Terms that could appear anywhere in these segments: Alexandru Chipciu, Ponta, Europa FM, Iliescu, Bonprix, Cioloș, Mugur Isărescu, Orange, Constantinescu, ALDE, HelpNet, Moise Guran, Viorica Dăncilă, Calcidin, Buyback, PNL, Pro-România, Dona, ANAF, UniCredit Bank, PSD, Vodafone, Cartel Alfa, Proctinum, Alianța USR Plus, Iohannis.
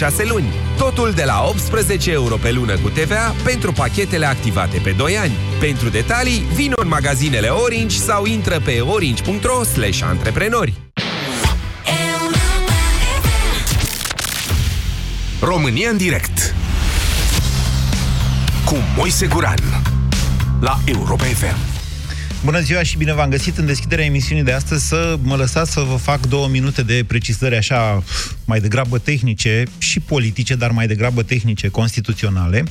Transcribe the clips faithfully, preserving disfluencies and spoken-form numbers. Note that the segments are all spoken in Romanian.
șase luni. Totul de la optsprezece euro pe lună cu T V A pentru pachetele activate pe doi ani. Pentru detalii, vino în magazinele Orange sau intră pe orange.ro slash antreprenori. România în direct cu Moise Guran la Europa F M. Bună ziua și bine v-am găsit. În deschiderea emisiunii de astăzi, să mă lăsați să vă fac două minute de precizări așa mai degrabă tehnice și politice, dar mai degrabă tehnice, constituționale.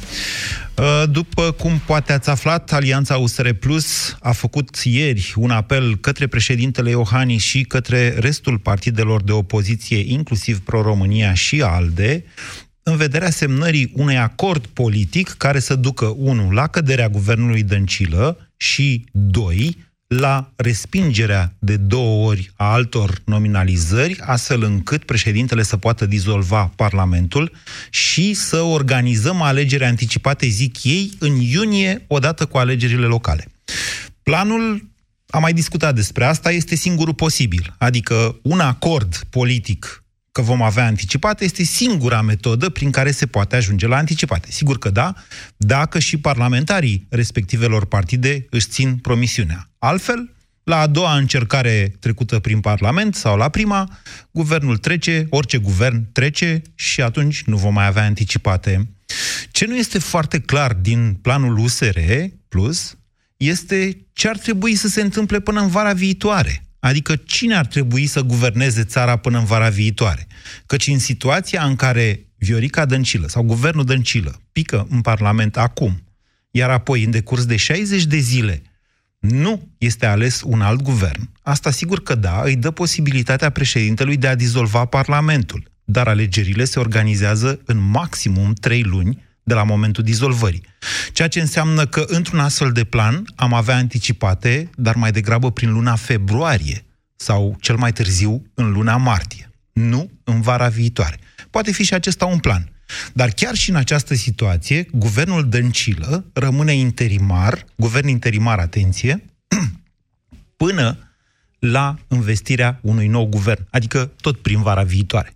După cum poate ați aflat, Alianța U S R Plus a făcut ieri un apel către președintele Iohannis și către restul partidelor de opoziție, inclusiv Pro-România și ALDE, în vederea semnării unui acord politic care să ducă, unu, la căderea guvernului Dăncilă, și, doi, la respingerea de două ori a altor nominalizări, astfel încât președintele să poată dizolva Parlamentul și să organizăm alegeri anticipate, zic ei, în iunie, odată cu alegerile locale. Planul, am mai discutat despre asta, este singurul posibil, adică un acord politic că vom avea anticipate, este singura metodă prin care se poate ajunge la anticipate. Sigur că da, dacă și parlamentarii respectivelor partide își țin promisiunea. Altfel, la a doua încercare trecută prin Parlament sau la prima, guvernul trece, orice guvern trece și atunci nu vom mai avea anticipate. Ce nu este foarte clar din planul U S R Plus este ce ar trebui să se întâmple până în vara viitoare. Adică cine ar trebui să guverneze țara până în vara viitoare? Căci în situația în care Viorica Dăncilă sau guvernul Dăncilă pică în Parlament acum, iar apoi în decurs de șaizeci de zile nu este ales un alt guvern, asta sigur că da, îi dă posibilitatea președintelui de a dizolva Parlamentul. Dar alegerile se organizează în maximum trei luni de la momentul dizolvării. Ceea ce înseamnă că, într-un astfel de plan, am avea anticipate, dar mai degrabă prin luna februarie sau, cel mai târziu, în luna martie. Nu în vara viitoare. Poate fi și acesta un plan. Dar chiar și în această situație, guvernul Dăncilă rămâne interimar, guvern interimar, atenție, până la învestirea unui nou guvern, adică tot prin vara viitoare.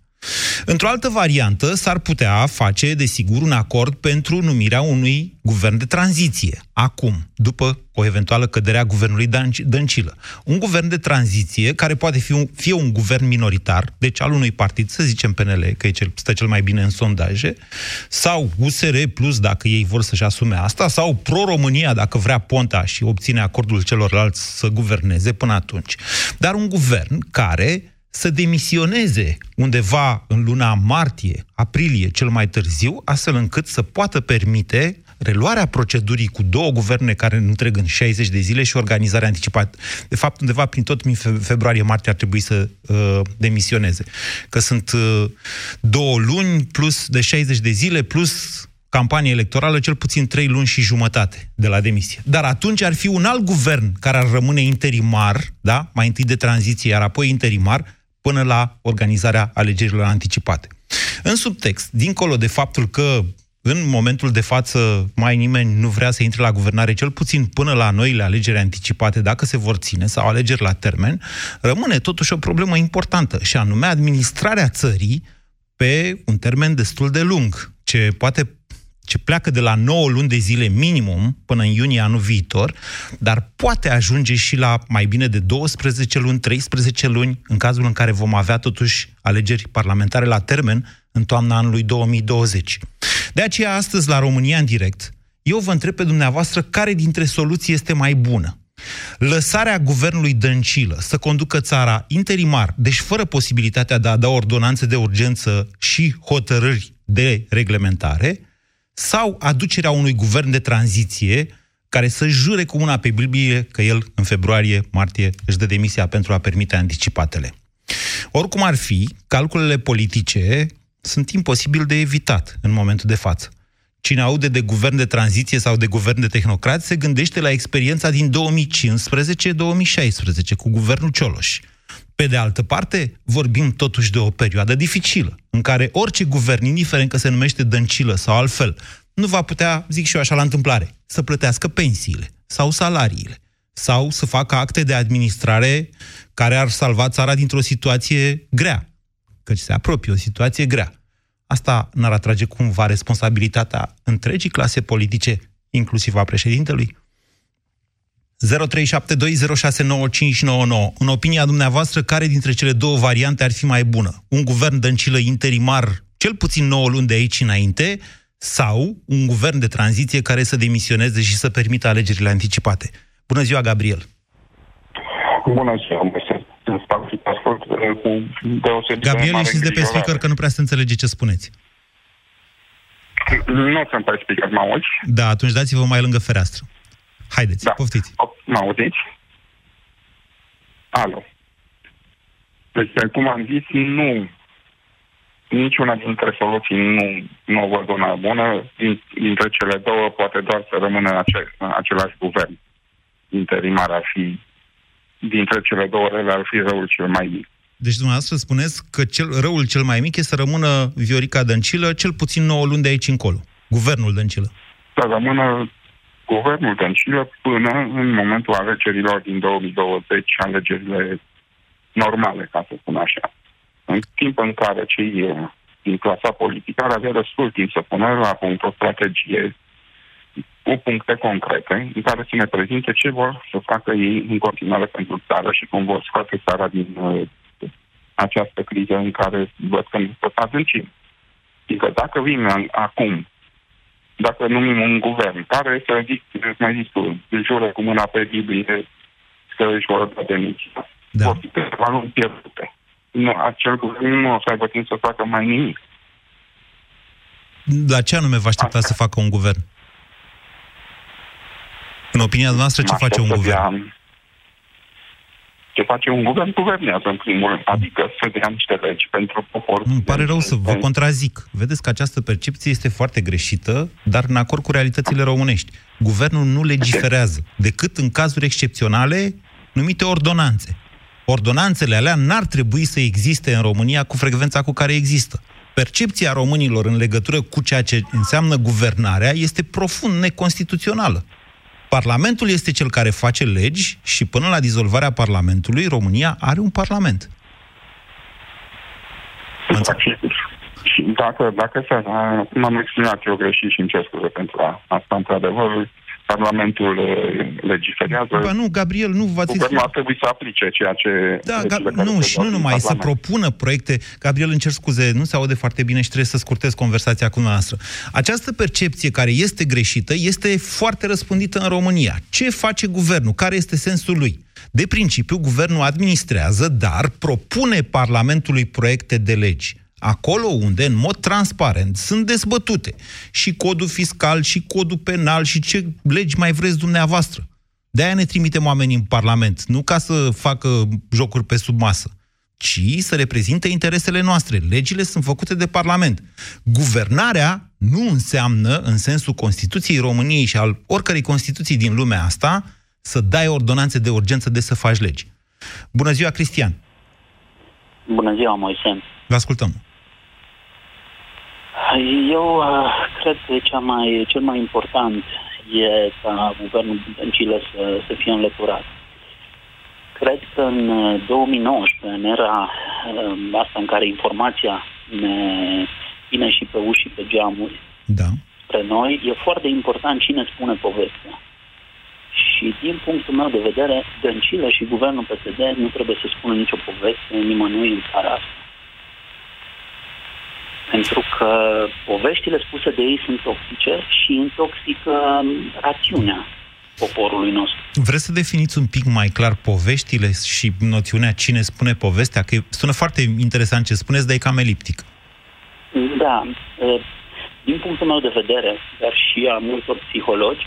Într-o altă variantă, s-ar putea face, desigur, un acord pentru numirea unui guvern de tranziție, acum, după o eventuală cădere a guvernului Dăncilă. Un guvern de tranziție care poate fi un, fie un guvern minoritar, deci al unui partid, să zicem P N L, că e cel, stă cel mai bine în sondaje, sau U S R Plus, dacă ei vor să-și asume asta, sau Pro-România, dacă vrea Ponta și obține acordul celorlalți să guverneze până atunci. Dar un guvern care să demisioneze undeva în luna martie, aprilie, cel mai târziu, astfel încât să poată permite reluarea procedurii cu două guverne care întreg în șaizeci de zile și organizarea anticipată. De fapt, undeva prin tot februarie-martie ar trebui să uh, demisioneze. Că sunt uh, două luni plus de șaizeci de zile plus campanie electorală, cel puțin trei luni și jumătate de la demisie. Dar atunci ar fi un alt guvern care ar rămâne interimar, da? Mai întâi de tranziție, iar apoi interimar, până la organizarea alegerilor anticipate. În subtext, dincolo de faptul că în momentul de față mai nimeni nu vrea să intre la guvernare, cel puțin până la noile alegeri anticipate, dacă se vor ține, sau alegeri la termen, rămâne totuși o problemă importantă, și anume administrarea țării pe un termen destul de lung, ce poate ce pleacă de la nouă luni de zile minimum până în iunie anul viitor, dar poate ajunge și la mai bine de douăsprezece luni, treisprezece luni, în cazul în care vom avea totuși alegeri parlamentare la termen în toamna anului două mii douăzeci. De aceea, astăzi, la România în direct, eu vă întreb pe dumneavoastră care dintre soluții este mai bună. Lăsarea guvernului Dăncilă să conducă țara interimar, deci fără posibilitatea de a da ordonanțe de urgență și hotărâri de reglementare, sau aducerea unui guvern de tranziție care să jure cu una pe Biblie că el, în februarie-martie, își dă demisia pentru a permite anticipatele. Oricum ar fi, calculele politice sunt imposibil de evitat în momentul de față. Cine aude de guvern de tranziție sau de guvern de tehnocrați se gândește la experiența din două mii cincisprezece două mii șaisprezece cu guvernul Cioloș. Pe de altă parte, vorbim totuși de o perioadă dificilă, în care orice guvern, indiferent că se numește Dăncilă sau altfel, nu va putea, zic și eu așa la întâmplare, să plătească pensiile sau salariile, sau să facă acte de administrare care ar salva țara dintr-o situație grea, căci se apropie o situație grea. Asta n-ar atrage cumva responsabilitatea întregii clase politice, inclusiv a președintelui? zero trei șapte doi zero șase nouă cinci nouă nouă. În opinia dumneavoastră, care dintre cele două variante ar fi mai bună? Un guvern Dăncilă interimar, cel puțin nouă luni de aici înainte, sau un guvern de tranziție care să demisioneze și să permită alegerile anticipate? Bună ziua, Gabriel! Bună ziua, Moise! Gabriel, ieșiți de pe speaker, că nu prea se înțelege ce spuneți. Nu sunt pe speaker, mă auzi? Da, atunci dați-vă mai lângă fereastră. Haideți, da. Poftiți. Mă auziți? Alo. Deci, cum am zis, nu... Niciuna dintre soluții nu, nu o văd una bună. Dintre cele două, poate doar să rămână acel, același guvern. Interimar ar fi... Dintre cele două rele ar fi răul cel mai mic. Deci dumneavoastră spuneți că cel, răul cel mai mic este să rămână Viorica Dăncilă cel puțin nouă luni de aici încolo. Guvernul Dăncilă. Să rămână guvernul Dăncilă până în momentul alegerilor din două mii douăzeci, alegerile normale, ca să spun așa. În timp în care cei din clasa politică ar avea destul timp să pună la punct o strategie cu puncte concrete în care să ne prezinte ce vor să facă ei în continuare pentru țară și cum vor scoate țara din uh, această criză în care văd că nu pot adânci. Adică dacă vin acum, dacă numim un guvern care să zic, mai zis tu, îl jură cu mâna pe Biblie să își vor da demisia, da. Vor fi câteva luni pierdute. Nu, acel guvern nu o să aibă timp să facă mai nimic. La ce anume vă așteptați să facă un guvern? În opinia noastră, ce face un guvern? Ce face un guvern? Guvernează, în primul rând. Adică să dea niște legi pentru popor. Îmi pare rău să vă contrazic. Vedeți că această percepție este foarte greșită, dar în acord cu realitățile românești. Guvernul nu legiferează, decât în cazuri excepționale numite ordonanțe. Ordonanțele alea n-ar trebui să existe în România cu frecvența cu care există. Percepția românilor în legătură cu ceea ce înseamnă guvernarea este profund neconstituțională. Parlamentul este cel care face legi și până la dizolvarea Parlamentului, România are un parlament. Și dacă, dacă să... M-am exprimat eu greșit și îmi cer scuze pentru asta, într-adevăr, Parlamentul legiferează. Bă, nu, Gabriel, nu v-ați... Guvernul ar trebui să aplice ceea ce... Da, Gab- nu, și nu numai, să propună proiecte. Gabriel, îmi cer scuze, nu se aude foarte bine și trebuie să scurtez conversația cu noastră. Această percepție care este greșită este foarte răspândită în România. Ce face guvernul? Care este sensul lui? De principiu, guvernul administrează, dar propune Parlamentului proiecte de legi. Acolo unde, în mod transparent, sunt dezbătute și codul fiscal, și codul penal, și ce legi mai vreți dumneavoastră. De-aia ne trimitem oamenii în Parlament, nu ca să facă jocuri pe sub masă, ci să reprezinte interesele noastre. Legile sunt făcute de Parlament. Guvernarea nu înseamnă, în sensul Constituției României și al oricărei Constituții din lumea asta, să dai ordonanțe de urgență de să faci legi. Bună ziua, Cristian! Bună ziua, Moise! Vă ascultăm! Eu uh, cred că cea mai, cel mai important e ca guvernul Dăncilă să, să fie înlăturat. Cred că în două mii nouăsprezece, în era uh, asta în care informația ne vine și pe uși și pe geamuri, da. Spre noi, e foarte important cine spune povestea. Și din punctul meu de vedere, Dăncilă și guvernul P S D nu trebuie să spună nicio poveste nimănui în țara asta. Pentru că poveștile spuse de ei sunt toxice și intoxică rațiunea poporului nostru. Vreți să definiți un pic mai clar poveștile și noțiunea cine spune povestea? Că sună foarte interesant ce spuneți, dar e cam eliptic. Da. Din punctul meu de vedere, dar și a multor psihologi,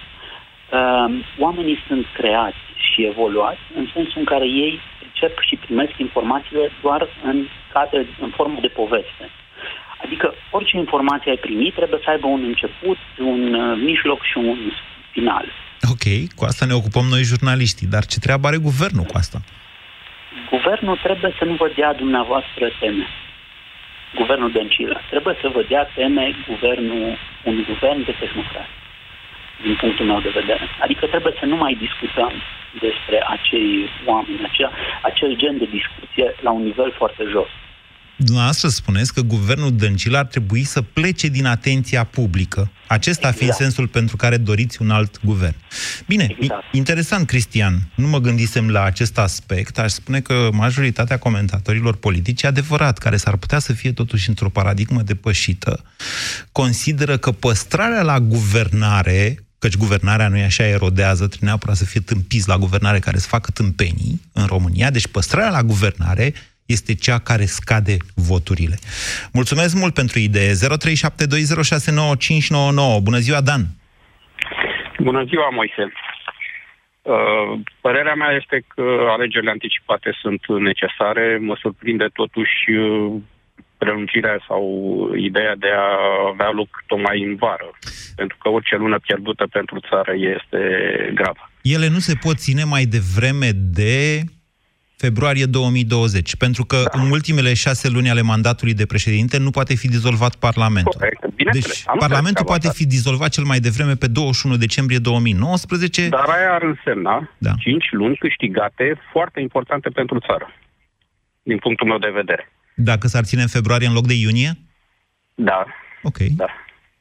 oamenii sunt creați și evoluați în sensul în care ei percep și primesc informațiile doar în, cadre, în formă de poveste. Adică orice informație ai primit trebuie să aibă un început, un mijloc și un final. Ok, cu asta ne ocupăm noi jurnaliștii, dar ce treabă are guvernul cu asta? Guvernul trebuie să nu vă dea dumneavoastră teme. Guvernul Dăncilă. Trebuie să vă dea teme guvernul, un guvern de tehnocrați, din punctul meu de vedere. Adică trebuie să nu mai discutăm despre acei oameni, acea, acel gen de discuție la un nivel foarte jos. dumneavoastră spuneți că guvernul Dăncilă ar trebui să plece din atenția publică. Acesta exact. Fiind sensul pentru care doriți un alt guvern. Bine, exact. Interesant, Cristian. Nu mă gândisem la acest aspect. Aș spune că majoritatea comentatorilor politici, adevărat, care s-ar putea să fie totuși într-o paradigmă depășită, consideră că păstrarea la guvernare, căci guvernarea nu-i așa, erodează, trebuie neapărat să fie tâmpiți la guvernare care să facă tâmpenii în România, deci păstrarea la guvernare este cea care scade voturile. Mulțumesc mult pentru idee. zero trei șapte doi zero șase nouă cinci nouă nouă. Bună ziua, Dan! Bună ziua, Moise! Părerea mea este că alegerile anticipate sunt necesare. Mă surprinde totuși prelungirea sau ideea de a avea loc tocmai în vară. Pentru că orice lună pierdută pentru țară este gravă. Ele nu se pot ține mai devreme de februarie două mii douăzeci, pentru că da. În ultimele șase luni ale mandatului de președinte nu poate fi dizolvat Parlamentul. Bine, deci Parlamentul poate fi dizolvat cel mai devreme pe douăzeci și unu decembrie două mii nouăsprezece. Dar aia ar însemna da. cinci luni câștigate foarte importante pentru țară, din punctul meu de vedere. Dacă s-ar ține în februarie în loc de iunie? Da. Ok. Da.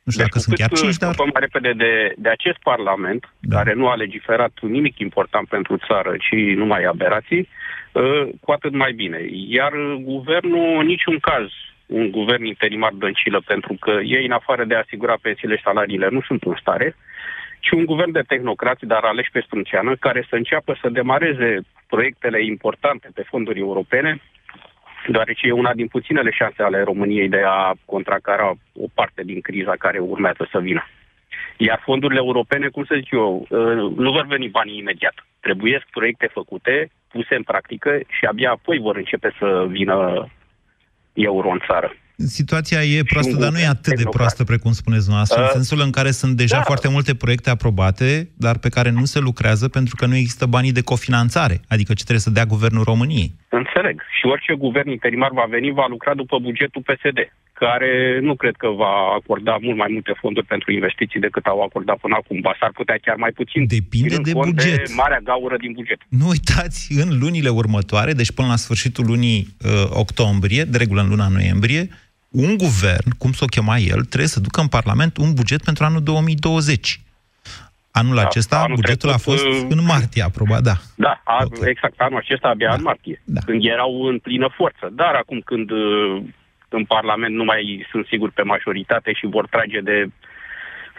Nu știu deci, dacă sunt chiar cinci, dar... mai repede de, de acest Parlament, da. Care nu a legiferat nimic important pentru țară, ci numai aberații, cu atât mai bine. Iar guvernul, în niciun caz, un guvern interimar Dăncilă, pentru că ei, în afară de a asigura pensiile și salariile, nu sunt în stare, ci un guvern de tehnocrați, dar aleși pe strânceană, care să înceapă să demareze proiectele importante pe fonduri europene, deoarece e una din puținele șanse ale României de a contracara o parte din criza care urmează să vină. Iar fondurile europene, cum să zic eu, nu vor veni banii imediat. Trebuiesc proiecte făcute, puse în practică și abia apoi vor începe să vină euro în țară. Situația e proastă, dar nu e atât de proastă precum spuneți dumneavoastră, în sensul în care sunt deja da. Foarte multe proiecte aprobate, dar pe care nu se lucrează pentru că nu există banii de cofinanțare, adică ce trebuie să dea guvernul României. Înțeleg. Și orice guvern interimar va veni, va lucra după bugetul P S D, care nu cred că va acorda mult mai multe fonduri pentru investiții decât au acordat până acum. Ba s-ar putea chiar mai puțin. Depinde de buget. De marea gaură din buget. Nu uitați, în lunile următoare, deci până la sfârșitul lunii uh, octombrie, de regulă în luna noiembrie, un guvern, cum s-o chema el, trebuie să ducă în Parlament un buget pentru anul două mii douăzeci. Anul da, acesta, anul bugetul trecut, a fost în martie aprobat, da. Da, a, okay. Exact, anul acesta abia da, în martie, da. Când erau în plină forță. Dar acum când în Parlament nu mai sunt sigur pe majoritate și vor trage de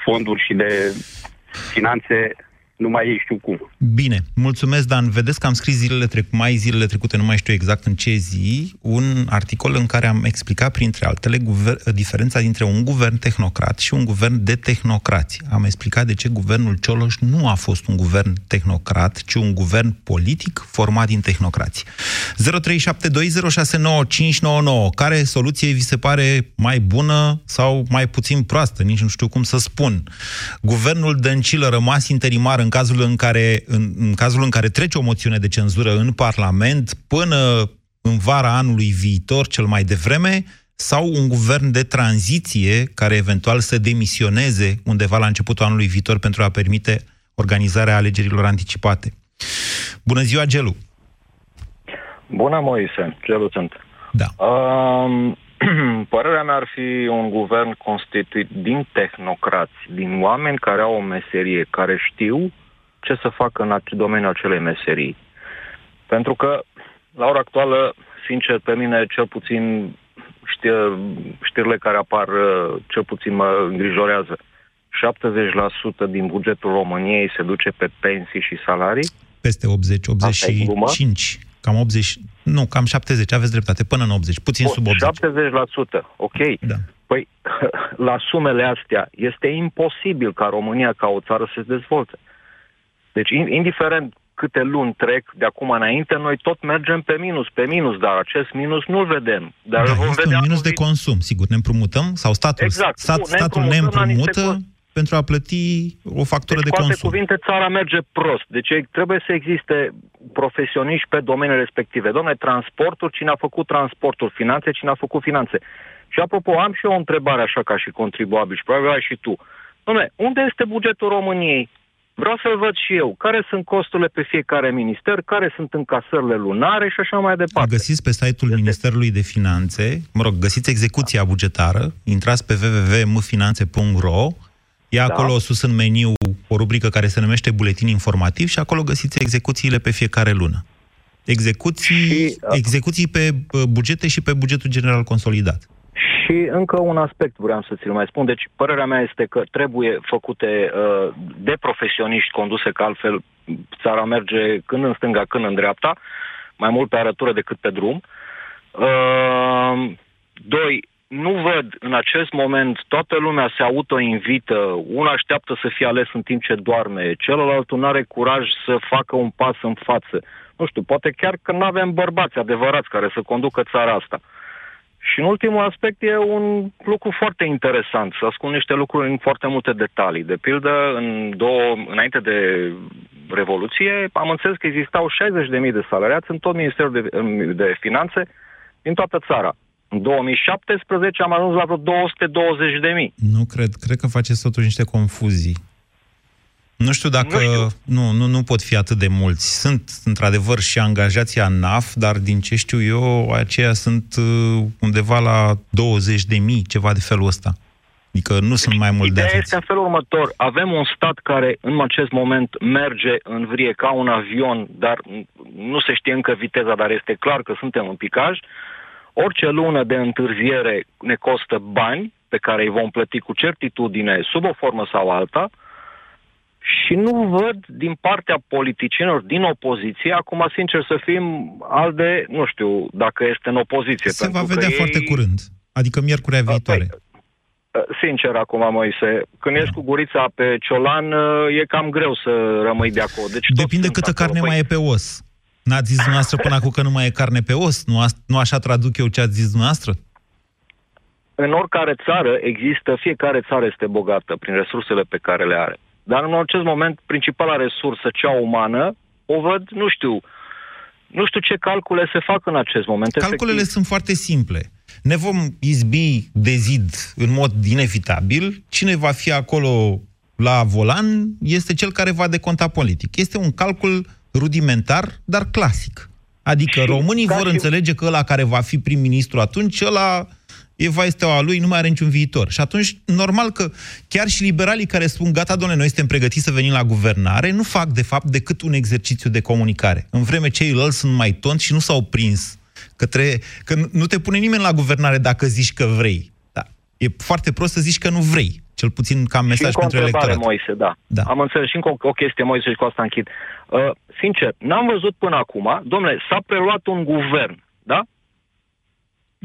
fonduri și de finanțe, nu mai ei știu cum. Bine, mulțumesc, Dan. Vedeți că am scris zilele trecute, mai zilele trecute, nu mai știu exact în ce zi, un articol în care am explicat, printre altele, guver- diferența dintre un guvern tehnocrat și un guvern de tehnocrați. Am explicat de ce guvernul Cioloș nu a fost un guvern tehnocrat, ci un guvern politic format din tehnocrați. zero trei șapte doi zero șase nouă cinci nouă nouă. Care soluție vi se pare mai bună sau mai puțin proastă? Nici nu știu cum să spun. Guvernul Dăncilă rămas interimar în cazul în care, în, în cazul în care trece o moțiune de cenzură în Parlament până în vara anului viitor, cel mai devreme, sau un guvern de tranziție care eventual să demisioneze undeva la începutul anului viitor pentru a permite organizarea alegerilor anticipate. Bună ziua, Gelu! Bună, Moise! Gelu sunt. Da. Um... Părerea mea ar fi un guvern constituit din tehnocrați, din oameni care au o meserie, care știu ce să facă în domeniul acelei meserii. Pentru că, la ora actuală, sincer, pe mine, cel puțin știr, știrile care apar, cel puțin mă îngrijorează. șaptezeci la sută din bugetul României se duce pe pensii și salarii. Peste optzeci, optzeci și cinci. Cam optzeci, nu, cam șaptezeci, aveți dreptate, până în optzeci, puțin sub optzeci. șaptezeci la sută, ok. Da. Păi, la sumele astea, este imposibil ca România, ca o țară, să se dezvolte. Deci, indiferent câte luni trec de acum înainte, noi tot mergem pe minus, pe minus, dar acest minus nu-l vedem. Dar da, vom este vedea un minus de consum, sigur, ne împrumutăm, sau statul, exact, stat, nu, statul ne împrumută pentru a plăti o factură deci, de consum. Deci, cu alte cuvinte, țara merge prost. Deci trebuie să existe profesioniști pe domeniile respective. Doamne, transportul, cine a făcut transportul, finanțe, cine a făcut finanțe. Și apropo, am și eu o întrebare așa ca și contribuabil și probabil ai și tu. Doamne, unde este bugetul României Vreau să văd și eu care sunt costurile pe fiecare minister, care sunt încasările lunare și așa mai departe. Găsiți pe site-ul este... Ministerului de Finanțe, mă rog, găsiți execuția bugetară, intrați pe w w w punct m finanțe punct r o, e acolo da. Sus în meniu o rubrică care se numește Buletin Informativ și acolo găsiți execuțiile pe fiecare lună. Execuții, și, execuții pe bugete și pe bugetul general consolidat. Și încă un aspect vreau să ți-l mai spun. Deci, părerea mea este că trebuie făcute uh, de profesioniști conduse, că altfel țara merge când în stânga, când în dreapta, mai mult pe arătură decât pe drum. Uh, doi, nu văd în acest moment, toată lumea se autoinvită, unul așteaptă să fie ales în timp ce doarme, celălalt nu are curaj să facă un pas în față. Nu știu, poate chiar că nu avem bărbați adevărați care să conducă țara asta. Și în ultimul aspect e un lucru foarte interesant, să ascund niște lucruri în foarte multe detalii. De pildă, în două, înainte de Revoluție, am înțeles că existau șaizeci de mii de salariați în tot Ministerul de, de Finanțe din toată țara. În două mii șaptesprezece am ajuns la vreo două sute douăzeci de mii. Nu cred, cred că faceți totuși niște confuzii. Nu știu dacă... Nu, știu. Nu, nu, nu pot fi atât de mulți. Sunt, într-adevăr, și angajații ANAF, dar din ce știu eu, aceia sunt undeva la douăzeci de mii, ceva de felul ăsta. Adică nu sunt mai mult de atât. Ideea este în felul următor. Avem un stat care în acest moment merge în vrie ca un avion, dar nu se știe încă viteza, dar este clar că suntem în picaj. Orice lună de întârziere ne costă bani pe care îi vom plăti cu certitudine, sub o formă sau alta. Și nu văd din partea politicienilor din opoziție, acum sincer să fim, ALDE, nu știu dacă este în opoziție. Se va vedea ei... foarte curând, adică miercurea viitoare. Sincer acum, Moise, când ești cu gurița pe ciolan, e cam greu să rămâi de acolo. Deci depinde câtă acolo, carne păi... mai e pe os. N-ați zis dumneavoastră până acum că nu mai e carne pe os? Nu, a... nu așa traduc eu ce ați zis dumneavoastră? În oricare țară există, fiecare țară este bogată prin resursele pe care le are. Dar în acest moment, principala resursă, cea umană, o văd, nu știu, nu știu ce calcule se fac în acest moment. Calculele efectiv. Sunt foarte simple. Ne vom izbi de zid în mod inevitabil. Cine va fi acolo la volan este cel care va deconta politic. Este un calcul rudimentar, dar clasic. Adică și românii vor și... înțelege că ăla care va fi prim-ministru atunci, ăla... Eva este a lui, nu mai are niciun viitor. Și atunci, normal că chiar și liberalii care spun, gata, doamne, noi suntem pregătiți să venim la guvernare, nu fac, de fapt, decât un exercițiu de comunicare. În vreme ceilalți sunt mai tonți și nu s-au prins. Că, tre- că nu te pune nimeni la guvernare dacă zici că vrei. Da. E foarte prost să zici că nu vrei. Cel puțin ca mesaj pentru electorat. Moise, da. Da. Am înțeles și încă o, o chestie, Moise, și cu asta închid. Uh, sincer, n-am văzut până acum, domnule, s-a preluat un guvern, da?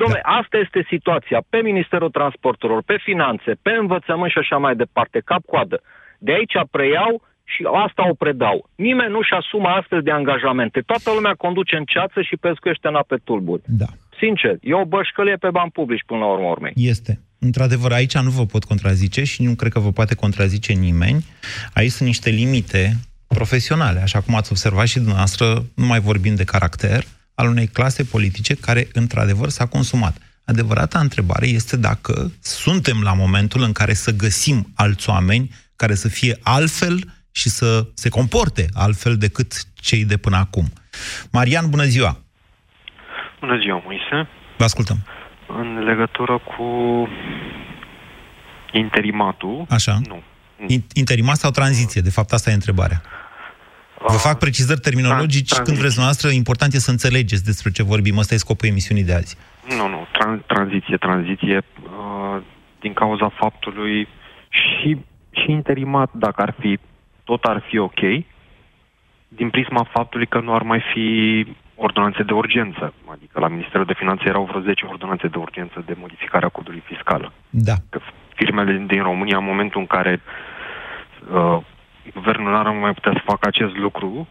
Dom'le, da. Asta este situația pe Ministerul Transporturilor, pe Finanțe, pe Învățământ și așa mai departe, cap-coadă. De aici preiau și asta o predau. Nimeni nu-și asumă astfel de angajamente. Toată lumea conduce în ceață și pescuiește în ape tulburi. Da. Sincer, e o bășcălie pe bani publici până la urmă urmei. Este. Într-adevăr, aici nu vă pot contrazice și nu cred că vă poate contrazice nimeni. Aici sunt niște limite profesionale. Așa cum ați observat și dumneavoastră, nu mai vorbim de caracter, al unei clase politice care, într-adevăr, s-a consumat. Adevărata întrebare este dacă suntem la momentul în care să găsim alți oameni care să fie altfel și să se comporte altfel decât cei de până acum. Marian, bună ziua! Bună ziua, Moise! Vă ascultăm! În legătură cu interimatul... Așa? Nu. Interimat sau tranziție? De fapt, asta e întrebarea. Vă fac precizări terminologici Trans- când vreți noastră, important e să înțelegeți despre ce vorbim. Asta e scopul emisiunii de azi. Nu, nu, tran- tranziție, tranziție uh, din cauza faptului și, și interimat, dacă ar fi, tot ar fi ok, din prisma faptului că nu ar mai fi ordonanțe de urgență. Adică la Ministerul de Finanțe erau vreo zece ordonanțe de urgență de modificare a codului fiscal. Da. Că firmele din România, în momentul în care... Uh, guvernul n-ar mai putea să facă acest lucru,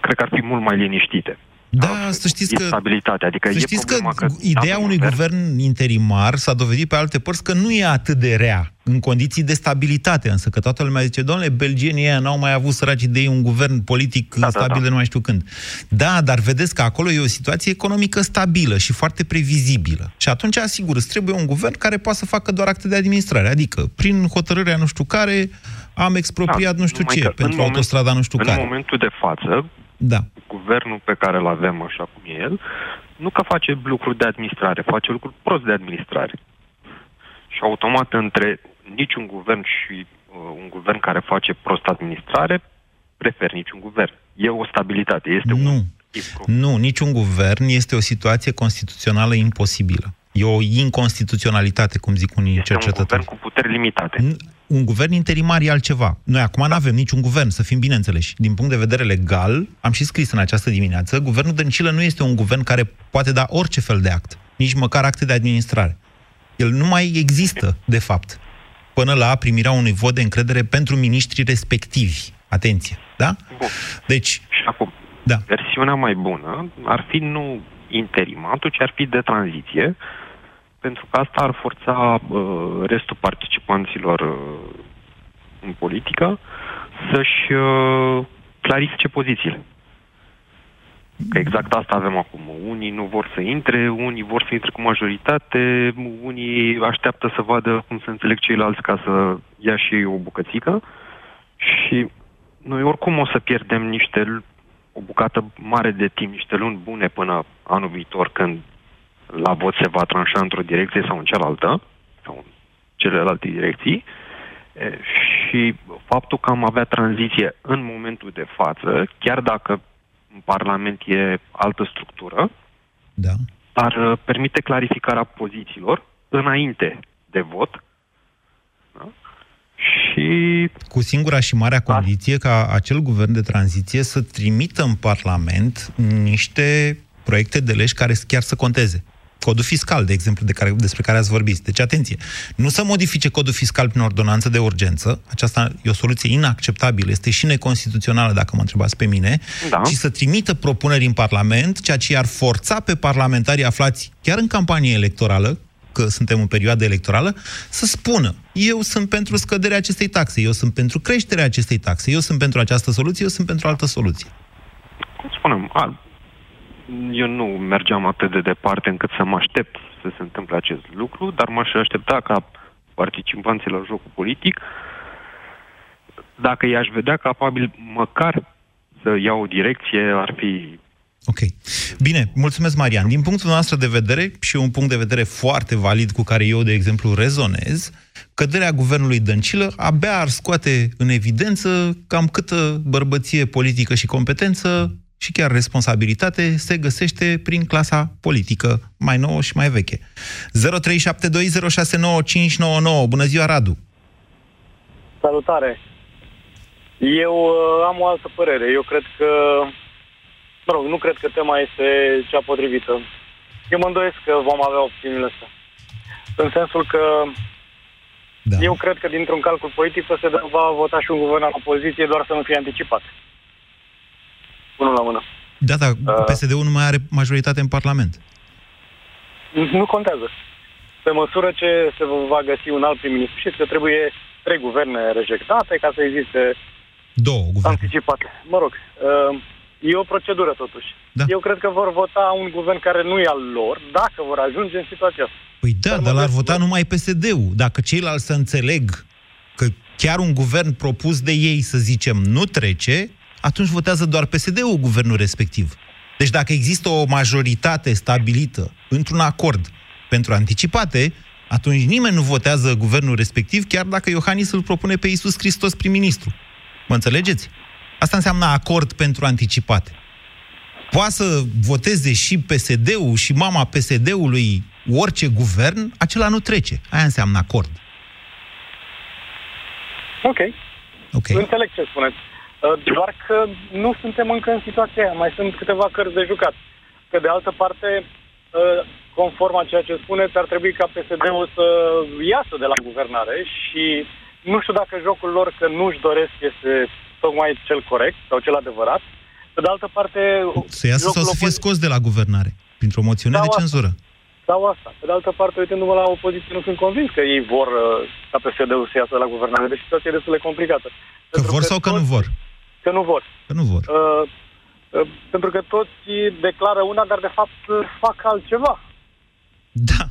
cred că ar fi mult mai liniștite. Da, altfel, să știți că, stabilitate. Adică să știți că, că ideea unui guvern, guvern interimar s-a dovedit pe alte părți că nu e atât de rea în condiții de stabilitate, însă că toată lumea zice, domnule, belgienii ăia n-au mai avut săraci de ei un guvern politic da, stabil da, da. de nu mai știu când. Da, dar vedeți că acolo e o situație economică stabilă și foarte previzibilă. Și atunci, asigur, îți trebuie un guvern care poate să facă doar acte de administrare, adică prin hotărârea nu știu care am expropriat da, nu știu ce, pentru moment, autostrada nu știu în care. În momentul de față, da. Guvernul pe care îl avem așa cum e el, nu că face lucruri de administrare, face lucruri prost de administrare. Și automat între niciun guvern și uh, un guvern care face prost administrare, prefer niciun guvern. E o stabilitate. Este nu. Un... nu, niciun guvern este o situație constituțională imposibilă. E o inconstituționalitate, cum zic unii este cercetători. Este un guvern cu puteri limitate. N- un guvern interimar e altceva. Noi acum nu avem niciun guvern, să fim bineînțeleși. Din punct de vedere legal, am și scris în această dimineață, guvernul Dăncilă nu este un guvern care poate da orice fel de act, nici măcar acte de administrare. El nu mai există, de fapt, până la primirea unui vot de încredere pentru miniștrii respectivi. Atenție, da? Bun. Deci, și acum, da. Versiunea mai bună ar fi nu interimatul, ci ar fi de tranziție, pentru că asta ar forța uh, restul participanților uh, în politică să-și uh, clarifice pozițiile. Că exact asta avem acum. Unii nu vor să intre, unii vor să intre cu majoritate, unii așteaptă să vadă cum se înțeleg ceilalți ca să ia și ei o bucățică și noi oricum o să pierdem niște, o bucată mare de timp, niște luni bune până anul viitor, când la vot se va tranșa într-o direcție sau în cealaltă, sau în celelalte direcții, și faptul că am avea tranziție în momentul de față, chiar dacă în Parlament e altă structură, da. Dar permite clarificarea pozițiilor înainte de vot. Da? Și cu singura și marea condiție ca acel guvern de tranziție să trimită în Parlament niște proiecte de legi care chiar să conteze. Codul fiscal, de exemplu, de care, despre care ați vorbit. Deci, atenție, nu să modifice codul fiscal prin ordonanță de urgență, aceasta e o soluție inacceptabilă, este și neconstituțională, dacă mă întrebați pe mine, da. Ci să trimită propuneri în Parlament, ceea ce i-ar forța pe parlamentarii aflați chiar în campanie electorală, că suntem în perioadă electorală, să spună, eu sunt pentru scăderea acestei taxe, eu sunt pentru creșterea acestei taxe, eu sunt pentru această soluție, eu sunt pentru altă soluție. Cum spunem, al... eu nu mergeam atât de departe încât să mă aștept să se întâmple acest lucru, dar m-aș aștepta ca participanții la jocul politic, dacă i-aș vedea capabil măcar să ia o direcție, ar fi... Ok. Bine, mulțumesc, Marian. Din punctul nostru de vedere, și un punct de vedere foarte valid cu care eu, de exemplu, rezonez, căderea guvernului Dăncilă abia ar scoate în evidență cam câtă bărbăție politică și competență și chiar responsabilitate se găsește prin clasa politică, mai nouă și mai veche. zero trei șapte doi zero șase nouă cinci nouă nouă. Bună ziua, Radu! Salutare! Eu am o altă părere. Eu cred că... Mă rog, nu cred că tema este cea potrivită. Eu mă îndoiesc că vom avea opțiunile astea. În sensul că... Da. Eu cred că dintr-un calcul politic se va vota și un guvern al opoziției, doar să nu fie anticipat. Unul la mână. Da, dar P S D-ul nu mai are majoritate în Parlament. Nu contează. Pe măsură ce se va găsi un alt prim-ministru, știți că trebuie trei guverne rejectate ca să existe două guverne anticipate. Mă rog, e o procedură totuși. Da. Eu cred că vor vota un guvern care nu e al lor, dacă vor ajunge în situația asta. Păi da, dar, dar l-ar vota nu... numai P S D-ul. Dacă ceilalți să înțeleg că chiar un guvern propus de ei, să zicem, nu trece... atunci votează doar P S D-ul guvernul respectiv. Deci dacă există o majoritate stabilită într-un acord pentru anticipate, atunci nimeni nu votează guvernul respectiv, chiar dacă Iohannis îl propune pe Iisus Hristos prim-ministru. Mă înțelegeți? Asta înseamnă acord pentru anticipate. Poate să voteze și P S D-ul și mama P S D-ului orice guvern, acela nu trece. Aia înseamnă acord. Ok. Okay. Înțeleg ce spuneți. Doar că nu suntem încă în situația aia. Mai sunt câteva cărți de jucat. Că de altă parte, conform a ceea ce spuneți, ar trebui ca P S D-ul să iasă de la guvernare și nu știu dacă jocul lor că nu își doresc este tocmai cel corect sau cel adevărat. Pe de altă parte... Să iasă sau să fie scos de la guvernare printr-o moțiune de cenzură. Sau asta. Pe de altă parte, uitându-mă la opoziție, nu sunt convins că ei vor ca P S D-ul să iasă de la guvernare. Deci situația e destul de complicată. Că pentru vor că sau că nu vor? Că nu vor. Că nu vor. Uh, uh, pentru că toți declară una, dar de fapt fac altceva. Da.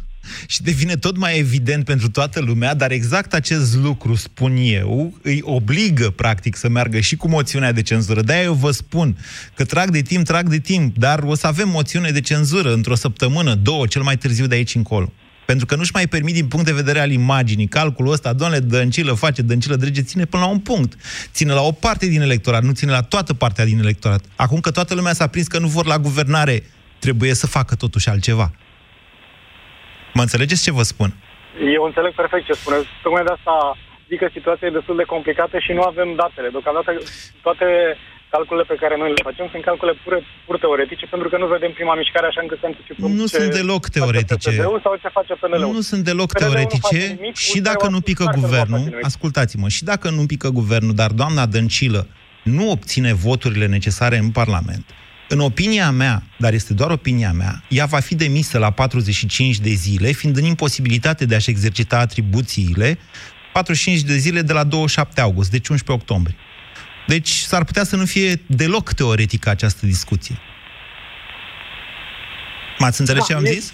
și devine tot mai evident pentru toată lumea, dar exact acest lucru, spun eu, îi obligă, practic, să meargă și cu moțiunea de cenzură. De-aia eu vă spun că trag de timp, trag de timp, dar o să avem moțiune de cenzură într-o săptămână, două, cel mai târziu de aici încolo. Pentru că nu-și mai permit din punct de vedere al imaginii calculul ăsta, doamne, Dăncilă face, Dăncilă drege, ține până la un punct. Ține la o parte din electorat, nu ține la toată partea din electorat. Acum că toată lumea s-a prins că nu vor la guvernare, trebuie să facă totuși altceva. Mă înțelegeți ce vă spun? Eu înțeleg perfect ce spuneți. Tocmai de asta zic că situația e destul de complicată și nu avem datele. Deocamdată toate calculele pe care noi le facem sunt calcule pur, pur teoretice, pentru că nu vedem prima mișcare așa încât să anticipăm. Nu sunt deloc teoretice. Sau ce face P N L-ul. Nu sunt deloc teoretice și dacă nu pică guvernul, ascultați-mă, și dacă nu pică guvernul, dar doamna Dăncilă nu obține voturile necesare în Parlament, în opinia mea, dar este doar opinia mea, ea va fi demisă la patruzeci și cinci de zile, fiind în imposibilitate de a-și exercita atribuțiile, patruzeci și cinci de zile de la douăzeci și șapte august, deci unsprezece octombrie. Deci s-ar putea să nu fie deloc teoretică această discuție. M-ați înțeles da, ce am e, zis?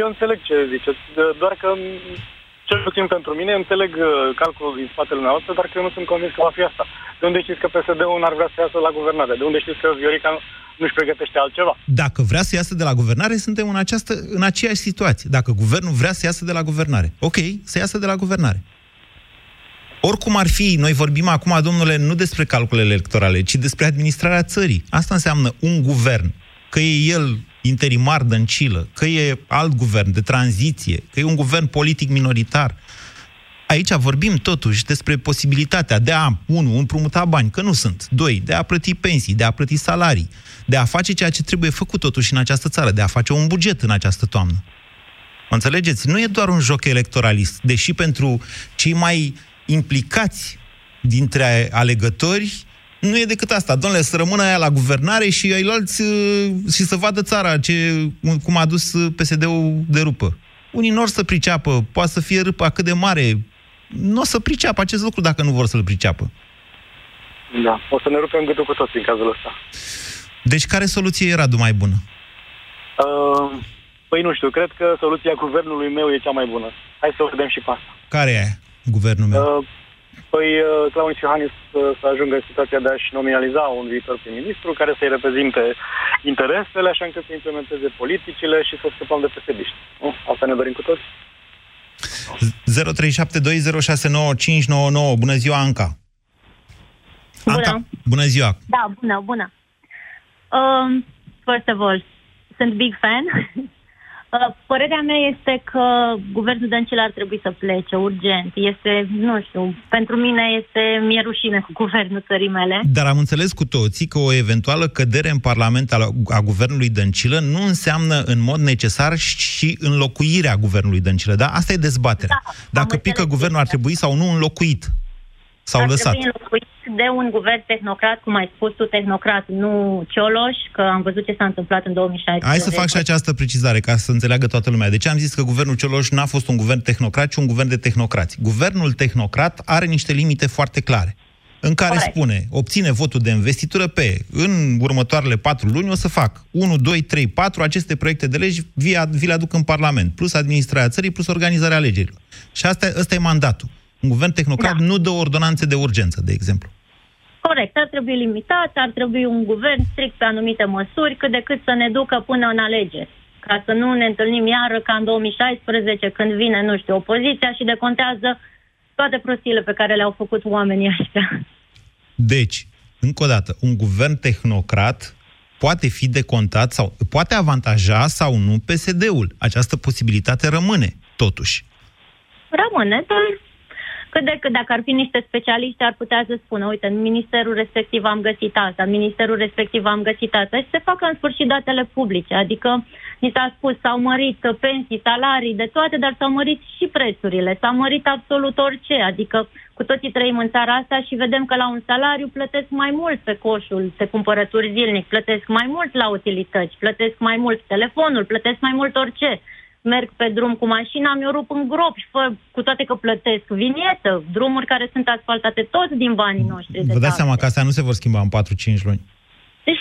Eu înțeleg ce ziceți, doar că, cel puțin pentru mine, înțeleg calculul din spatele noastră, dar că eu nu sunt convins că va fi asta. De unde știți că P S D-ul n-ar vrea să iasă la guvernare? De unde știți că Viorica nu-și pregătește altceva? Dacă vrea să iasă de la guvernare, suntem în, această, în aceeași situație. Dacă guvernul vrea să iasă de la guvernare, ok, să iasă de la guvernare. Oricum ar fi, noi vorbim acum, domnule, nu despre calculele electorale, ci despre administrarea țării. Asta înseamnă un guvern, că e el interimar Dăncilă, că e alt guvern de tranziție, că e un guvern politic minoritar. Aici vorbim totuși despre posibilitatea de a, unu, împrumuta bani, că nu sunt, doi, de a plăti pensii, de a plăti salarii, de a face ceea ce trebuie făcut totuși în această țară, de a face un buget în această toamnă. Înțelegeți? Nu e doar un joc electoralist, deși pentru cei mai implicați dintre alegători, nu e decât asta. Domnule, să rămână aia la guvernare și ai alți și să vadă țara ce, cum a dus P S D-ul de rupă. Unii n-or să priceapă, poate să fie râpa cât de mare. Nu o să priceapă acest lucru dacă nu vor să-l priceapă. Da, o să ne rupem gâtul cu toți în cazul ăsta. Deci care soluție era mai bună? Uh, păi nu știu, cred că soluția guvernului meu e cea mai bună. Hai să o vedem și pe asta. Care e aia? Guvernul meu. Uh, păi, uh, Claudiu Iohannis uh, să ajungă în situația de a-și nominaliza un viitor prim-ministru care să-i reprezinte interesele, așa încât să implementeze politicile și să scăpăm de pesediști. Uh, asta ne dorim cu toți. zero trei șapte doi zero șase nouă cinci nouă nouă. Bună ziua, Anca! Bună! Anca, bună ziua! Da, bună, bună! Uh, first of all, sunt big fan. Părerea mea este că guvernul Dăncilă ar trebui să plece urgent. Este, nu știu, pentru mine este, mi-e rușine cu guvernul țării mele. Dar am înțeles cu toții că o eventuală cădere în Parlament a, a guvernului Dăncilă nu înseamnă în mod necesar și înlocuirea guvernului Dăncilă, da? Asta e dezbaterea. Da, dacă pică guvernul, ar trebui sau nu înlocuit? Sau ar lăsat? Trebui înlocuit de un guvern tehnocrat, cum ai spus tu, tehnocrat, nu Cioloș, că am văzut ce s-a întâmplat în două mii șaisprezece. Hai să fac și această precizare, ca să înțeleagă toată lumea. Deci am zis că guvernul Cioloș n-a fost un guvern tehnocrat, ci un guvern de tehnocrați. Guvernul tehnocrat are niște limite foarte clare, în care Pare. spune, obține votul de investitură pe, în următoarele patru luni o să fac unu, doi, trei, patru aceste proiecte de legi, via, vi le aduc în Parlament, plus administrarea țării, plus organizarea alegerilor. Și asta, ăsta e mandatul. Un guvern tehnocrat da. nu dă ordonanțe de urgență, de exemplu. Corect, ar trebui limitat, ar trebui un guvern strict pe anumite măsuri, cât de cât să ne ducă până în alegeri. Ca să nu ne întâlnim iară ca în două mii șaisprezece, când vine, nu știu, opoziția și decontează toate prostiile pe care le-au făcut oamenii ăștia. Deci, încă o dată, un guvern tehnocrat poate fi decontat sau poate avantaja sau nu P S D-ul. Această posibilitate rămâne, totuși. Rămâne, dar... Cât de cât, dacă ar fi niște specialiști, ar putea să spună, uite, în ministerul respectiv am găsit asta, în ministerul respectiv am găsit asta și se facă în sfârșit datele publice. Adică, ni s-a spus, s-au mărit pensii, salarii, de toate, dar s-au mărit și prețurile, s-a mărit absolut orice. Adică, cu toții trăim în țara asta și vedem că la un salariu plătesc mai mult pe coșul de cumpărături zilnic, plătesc mai mult la utilități, plătesc mai mult telefonul, plătesc mai mult orice. Merg pe drum cu mașina, mi-o rup în gropi, fă, cu toate că plătesc vinietă, drumuri care sunt asfaltate tot din banii noștri. Vă dați seama că astea nu se vor schimba în patru-cinci luni.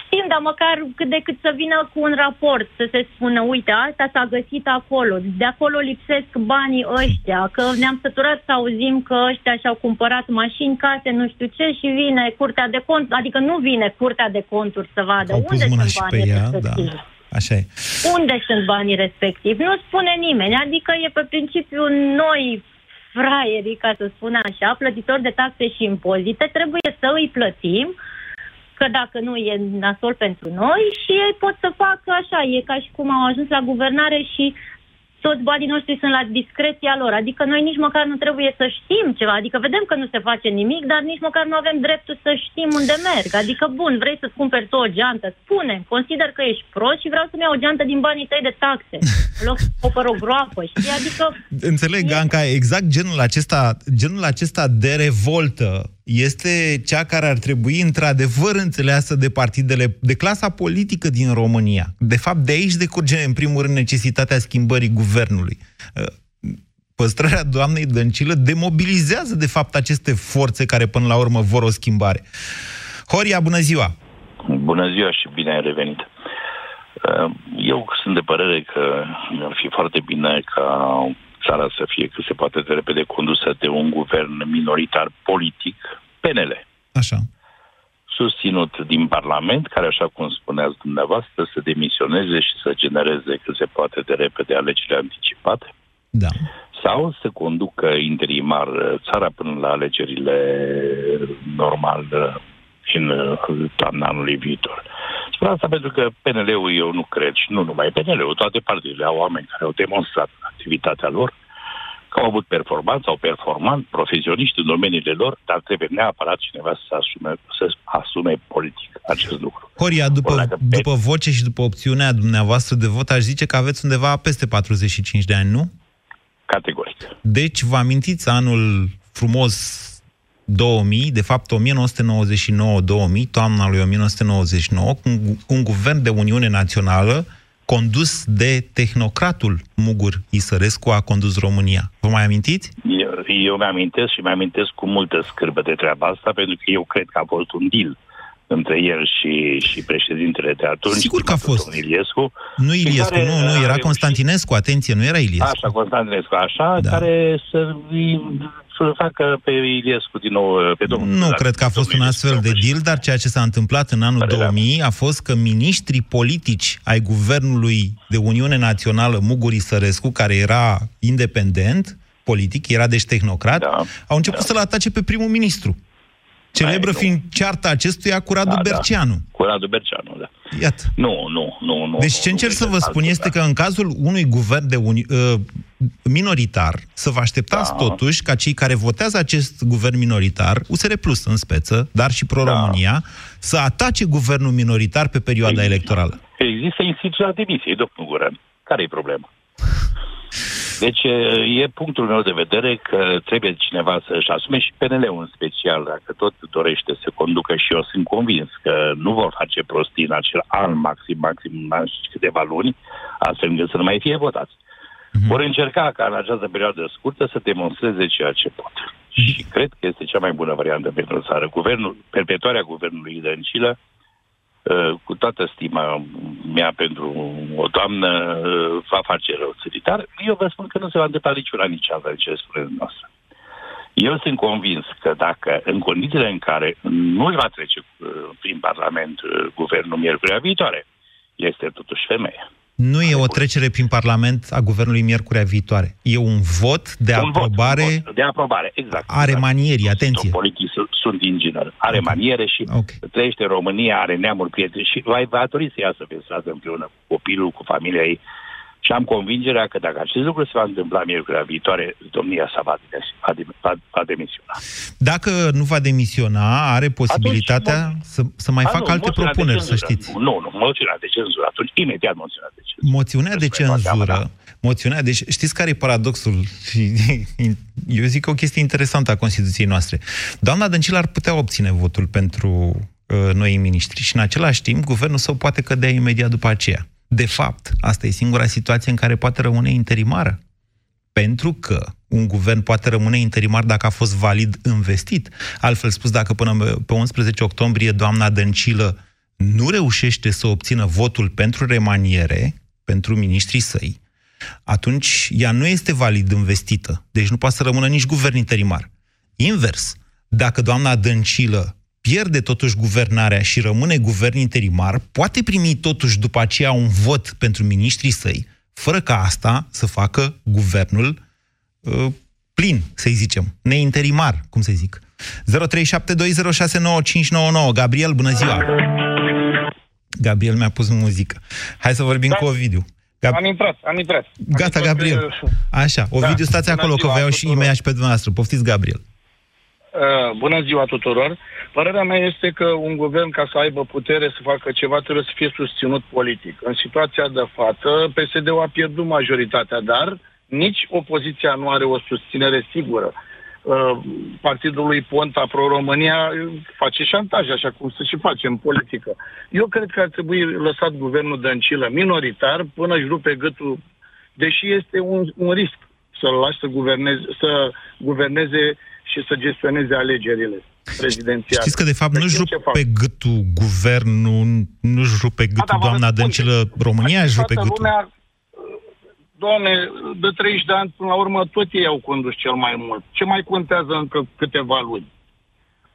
Știm, dar măcar cât de cât să vină cu un raport, să se spună, uite, asta s-a găsit acolo, de acolo lipsesc banii ăștia, că ne-am săturat să auzim că ăștia și-au cumpărat mașini, case, nu știu ce, și vine Curtea de Conturi, adică nu vine Curtea de Conturi să vadă unde sunt banii respectivi. Da. Așa e. Unde sunt banii respectivi? Nu spune nimeni, adică e pe principiu noi... fraierii, ca să spun așa, plătitori de taxe și impozite, trebuie să îi plătim, că dacă nu e nasol pentru noi, și ei pot să facă așa, e ca și cum au ajuns la guvernare și toți banii noștri sunt la discreția lor, adică noi nici măcar nu trebuie să știm ceva, adică vedem că nu se face nimic, dar nici măcar nu avem dreptul să știm unde merg, adică bun, vrei să-ți cumperi tu o geantă, spune, consider că ești prost și vreau să-mi iau o geantă din banii tăi de taxe, în loc să cumpăr o groapă, știi, adică... Înțeleg, e... Anca, exact genul acesta, genul acesta de revoltă este cea care ar trebui într-adevăr înțeleasă de partidele, de clasa politică din România. De fapt, de aici decurge, în primul rând, necesitatea schimbării guvernului. Păstrarea doamnei Dăncilă demobilizează, de fapt, aceste forțe care, până la urmă, vor o schimbare. Horia, bună ziua! Bună ziua și bine ai revenit! Eu sunt de părere că ar fi foarte bine ca țara să fie cât se poate de repede condusă de un guvern minoritar politic, P N L. Așa. Susținut din Parlament, care, așa cum spuneați dumneavoastră, să demisioneze și să genereze cât se poate de repede alegerile anticipate. Da. Sau să conducă interimar țara până la alegerile normal în toamna anului viitor. Spune asta pentru că P N L-ul, eu nu cred, și nu numai P N L-ul, toate partidele au oameni care au demonstrat activitatea lor, că au avut performanță, au performant, profesioniști în domeniile lor, dar trebuie neapărat cineva să asume, să asume politic acest lucru. Horia, după, după voce și după opțiunea dumneavoastră de vot, aș zice că aveți undeva peste patruzeci și cinci de ani, nu? Categoric. Deci, vă amintiți anul frumos două mii, de fapt o mie nouă sute nouăzeci și nouă - două mii, toamna lui o mie nouă sute nouăzeci și nouă, cu un, un guvern de Uniune Națională condus de tehnocratul Mugur Isărescu, a condus România. Vă mai amintiți? Eu, eu mi-amintesc și mi-amintesc cu multă scârbă de treaba asta, pentru că eu cred că a fost un deal între el și, și președintele de atunci. Sigur că a fost. Iliescu, nu Iliescu, care, nu, nu, era Constantinescu, atenție, nu era Iliescu. Așa, Constantinescu, așa, da. Care să... să facă pe Iliescu din nou, pe domnul... Nu cred că a fost un astfel de deal, dar ceea ce s-a întâmplat în anul două mii a fost că miniștrii politici ai guvernului de Uniune Națională Mugur Isărescu, care era independent politic, era deci tehnocrat, da, au început da. să-l atace pe primul ministru. Celebră Ai, fiind cearta acestuia cu Radu da, Berceanu. Da. Cu Radu Berceanu, da. Iată. Nu, nu, nu. nu deci ce nu, încerc nu, să vă spun este da. că în cazul unui guvern de uni, uh, minoritar, să vă așteptați da. totuși ca cei care votează acest guvern minoritar, U S R Plus în speță, dar și Pro-România, da. să atace guvernul minoritar pe perioada există, electorală. Există instituția demisiei, domnul Guran. Care-i problema? Deci e punctul meu de vedere că trebuie cineva să-și asume, și P N L-ul în special, dacă tot dorește să conducă, și eu sunt convins că nu vor face prostii în acel an, maxim, maxim, maxim câteva luni, astfel încât să nu mai fie votați. Mm-hmm. Vor încerca ca în această perioadă scurtă să demonstreze ceea ce pot. Mm-hmm. Și cred că este cea mai bună variantă pentru țară. Guvernul, perpetuarea guvernului Dăncilă, cu toată stima mea pentru o doamnă, va face rău țării. Dar eu vă spun că nu se va întâmpla niciuna, nici alta, nici ce spune noastră. Eu sunt convins că dacă, în condițiile în care nu va trece prin Parlament guvernul miercurea viitoare, este totuși femeie. Nu e o trecere prin Parlament a guvernului miercurea viitoare. E un vot de un aprobare... Vot, un vot de aprobare, exact. Are exact. manieri, atenție. Sunt politic, sunt inginer. Are okay. maniere și okay. trăiește în România, are neamuri prieteni și va, va dori să iasă pe stradă împreună cu copilul, cu familia ei. Și am convingerea că dacă acest lucru se va întâmpla miercurea viitoare, domnia sa va, va, va demisiona. Dacă nu va demisiona, are posibilitatea atunci, să, să mai facă alte propuneri, să știți. Nu, nu, moțiunea de cenzură. Atunci, imediat moțiunea de cenzură. Moțiunea de cenzură. Moțiunea, deci știți care e paradoxul? Eu zic că o chestie interesantă a Constituției noastre. Doamna Dăncilă ar putea obține votul pentru uh, noi miniștri și în același timp guvernul său poate cădea imediat după aceea. De fapt, asta e singura situație în care poate rămâne interimară. Pentru că un guvern poate rămâne interimar dacă a fost valid investit. Altfel spus, dacă până pe unsprezece octombrie doamna Dăncilă nu reușește să obțină votul pentru remaniere, pentru miniștrii săi, atunci ea nu este valid învestită, deci nu poate să rămână nici guvern interimar. Invers, dacă doamna Dăncilă pierde totuși guvernarea și rămâne guvern interimar, poate primi totuși după aceea un vot pentru miniștrii săi, fără ca asta să facă guvernul uh, plin, să-i zicem, neinterimar, cum să zic. zero trei șapte doi zero șase nouă cinci nouă nouă. Gabriel, bună ziua! Gabriel mi-a pus muzică. Hai să vorbim da. cu Ovidiu. Gab... Am intrat, am intrat. Gata, am Gabriel. Că... Așa, Ovidiu, da. stați bună acolo, ziua, că vă iau și imediat și pe dumneavoastră. Poftiți, Gabriel. Uh, bună ziua tuturor. Părerea mea este că un guvern, ca să aibă putere să facă ceva, trebuie să fie susținut politic. În situația de față, P S D-ul a pierdut majoritatea, dar nici opoziția nu are o susținere sigură. Uh, partidul lui Ponta, Pro-România, face șantaj, așa cum se și face în politică. Eu cred că ar trebui lăsat guvernul Dăncilă minoritar până își rupe gâtul, deși este un, un risc să-l lași să guverneze, să guverneze și să gestioneze alegerile prezidențiale. Știți că, de fapt, nu-și rupe gâtul guvernul, nu-și rupe gâtul doamna Dăncilă, România își rupe gâtul. Doamne, de treizeci de ani, până la urmă, tot ei au condus cel mai mult. Ce mai contează încă câteva luni?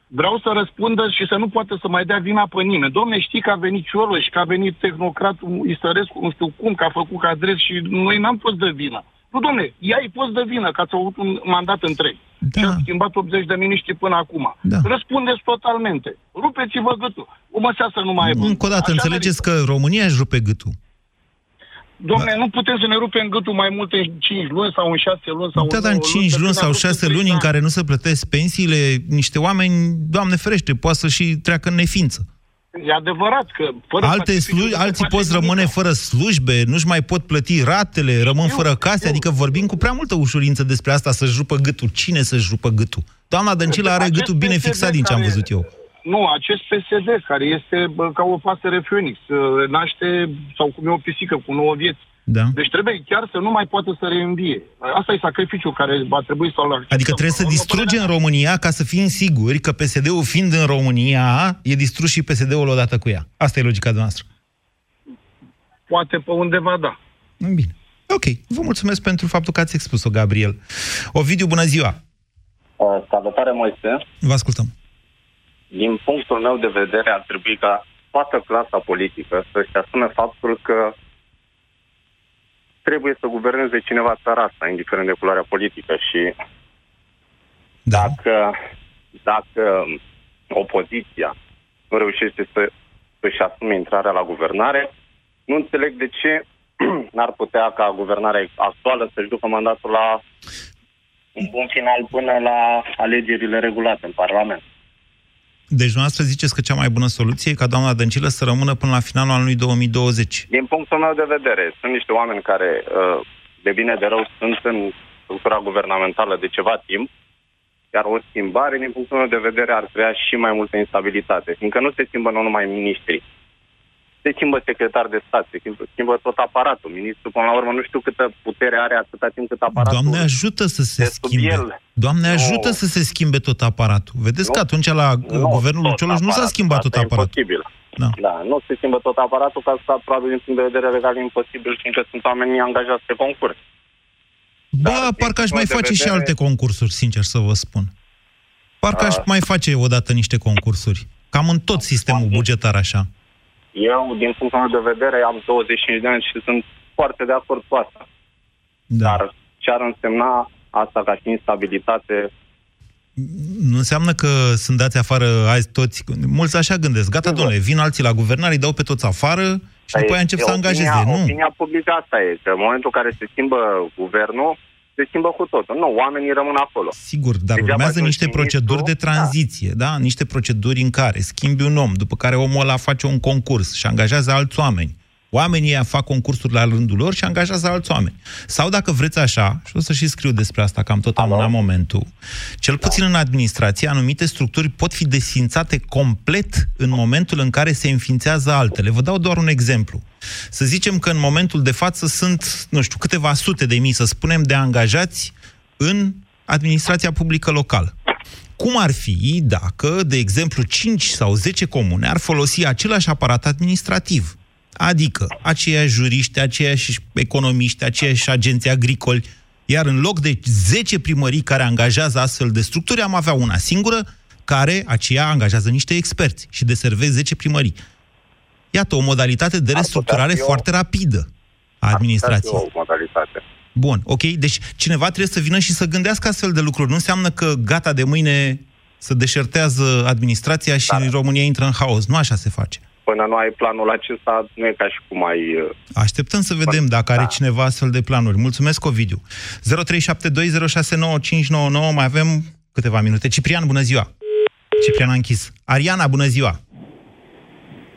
Vreau să răspundă și să nu poată să mai dea vina pe nimeni. Doamne, știi că a venit Cioloș, că a venit tehnocratul Isărescu, nu știu cum, că a făcut cadres și noi n-am fost de vină. Nu, dom'le, ea îi poți de vină că ați avut un mandat întreg. Da. Și ați schimbat optzeci de miniștri până acum. Da. Răspundeți totalmente. Rupeți-vă gâtul. O măsea să nu mai aibă. Încă o dată, înțelegeți că România își rupe gâtul. Dom'le, da. nu putem să ne rupem gâtul mai mult în cinci luni sau în șase luni sau da, în da, în cinci luni sau șase luni în care nu se plătesc pensiile, niște oameni, Doamne ferește, poate să și treacă în neființă. E adevărat că... Fără Alte slu- alții pot rămâne fără slujbe, nu-și mai pot plăti ratele, rămân eu, fără case, eu. adică vorbim cu prea multă ușurință despre asta, să-și rupă gâtul. Cine să-și rupă gâtul? Doamna Dăncilă are acest gâtul bine P S D fixat, care, din ce am văzut eu. Nu, acest P S D, care este bă, ca o pasăre phoenix, naște, sau cum e o pisică, cu nouă vieți. Da. Deci trebuie chiar să nu mai poată să reînvie. Asta e sacrificiul care va trebui să-l acceptăm. Adică trebuie să distrugem România ca să fim siguri că P S D-ul fiind în România, e distrus și P S D-ul odată cu ea. Asta e logica noastră. Poate pe undeva, da. Bine. Ok. Vă mulțumesc pentru faptul că ați expus-o, Gabriel. Ovidiu, bună ziua! Uh, salutare, Moise! Vă ascultăm. Din punctul meu de vedere, ar trebui ca toată clasa politică să-și asume faptul că trebuie să guverneze cineva țara asta, indiferent de culoarea politică. Și da. dacă, dacă opoziția nu reușește să își asume intrarea la guvernare, nu înțeleg de ce n-ar putea ca guvernarea actuală să-și ducă mandatul la un bun final până la alegerile regulate în Parlament. Deci dumneavoastră ziceți că cea mai bună soluție e ca doamna Dăncilă să rămână până la finalul anului două mii douăzeci. Din punctul meu de vedere, sunt niște oameni care, de bine de rău, sunt în structura guvernamentală de ceva timp, iar o schimbare, din punctul meu de vedere, ar crea și mai multă instabilitate, fiindcă nu se schimbă nu numai miniștrii, se schimbă secretar de stat, se schimbă tot aparatul. Ministrul, până la urmă, nu știu câtă putere are atâta timp cât aparatul... Doamne ajută să se schimbe. Doamne no. ajută să se schimbe tot aparatul. Vedeți no. că atunci la no, guvernul lui Cioloș nu s-a schimbat tot aparatul. Da. da, nu se schimbă tot aparatul, că asta probabil din punct de vedere legal e imposibil, fiindcă sunt oamenii angajați pe concurs. Ba, Dar, parcă aș mai face vedere... și alte concursuri, sincer să vă spun. Parcă aș mai face odată niște concursuri. Cam în tot sistemul bugetar așa. Eu, din punctul meu de vedere, am douăzeci și cinci de ani și sunt foarte de acord cu asta. Da. Dar ce ar însemna asta ca și instabilitate? Nu înseamnă că sunt dați afară azi toți. Mulți așa gândesc. Gata, domnule, vin alții la guvernare, îi dau pe toți afară și după aia încep să angajeze. Opinia, opinia publică asta e, că în momentul în care se schimbă guvernul, se schimbă cu totul. Nu, oamenii rămân acolo. Sigur, dar degeaba urmează niște proceduri de tranziție, da. da? Niște proceduri în care schimbi un om, după care omul ăla face un concurs și angajează alți oameni. Oamenii ăia fac concursuri la rândul lor și angajează alți oameni. Sau dacă vreți așa, și o să și scriu despre asta, că am tot amânat momentul, cel puțin în administrație, anumite structuri pot fi desfințate complet în momentul în care se înființează altele. Vă dau doar un exemplu. Să zicem că în momentul de față sunt, nu știu, câteva sute de mii, să spunem, de angajați în administrația publică locală. Cum ar fi dacă, de exemplu, cinci sau zece comune ar folosi același aparat administrativ? Adică aceiași juriști, aceiași economiști, aceiași agenți agricoli, iar în loc de zece primării care angajează astfel de structuri, am avea una singură care aceea angajează niște experți și deservezi zece primării. Iată, o modalitate de restructurare foarte rapidă a administrației. Bun, ok, deci cineva trebuie să vină și să gândească astfel de lucruri. Nu înseamnă că gata, de mâine se deșertează administrația și da. România intră în haos. Nu așa se face. Până nu ai planul acesta, nu e ca și cum ai... Așteptăm să vedem dacă are da. cineva astfel de planuri. Mulțumesc, Ovidiu. zero trei șapte doi zero șase nouă cinci nouă nouă, mai avem câteva minute. Ciprian, bună ziua! Ciprian a închis. Ariana, bună ziua!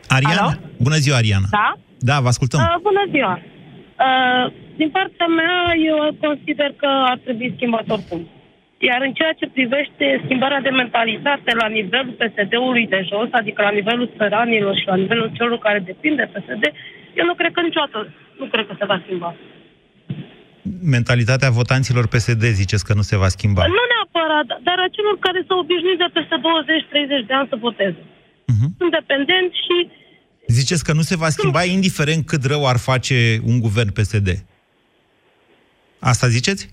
Ariana? Alo? Bună ziua, Ariana! Da? Da, vă ascultăm. Uh, bună ziua! Uh... Din partea mea, eu consider că ar trebui schimbat oricum. Iar în ceea ce privește schimbarea de mentalitate la nivelul P S D-ului de jos, adică la nivelul țăranilor și la nivelul celor care depind de P S D, eu nu cred că niciodată, nu cred că se va schimba. Mentalitatea votanților P S D, ziceți că nu se va schimba? Nu neapărat, dar a celor care s-au obișnuit de peste douăzeci treizeci de ani să voteze. Uh-huh. Sunt dependenți și... Ziceți că nu se va schimba, nu. Indiferent cât rău ar face un guvern P S D? Asta ziceți?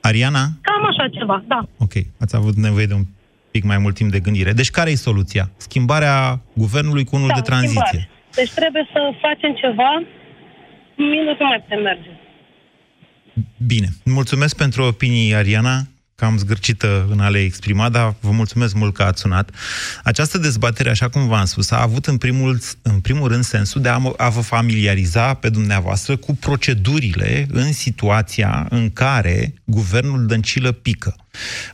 Ariana? Cam așa ceva, da. Ok, ați avut nevoie de un pic mai mult timp de gândire. Deci care e soluția? Schimbarea guvernului cu unul da, de tranziție. Schimbare. Deci trebuie să facem ceva, minus nu mai putem merge. Bine, mulțumesc pentru opinii, Ariana. Cam zgârcită în a le exprima, dar vă mulțumesc mult că ați sunat. Această dezbatere, așa cum v-am spus, a avut în primul, în primul rând sensul de a, mă, a vă familiariza pe dumneavoastră cu procedurile în situația în care guvernul Dăncilă pică.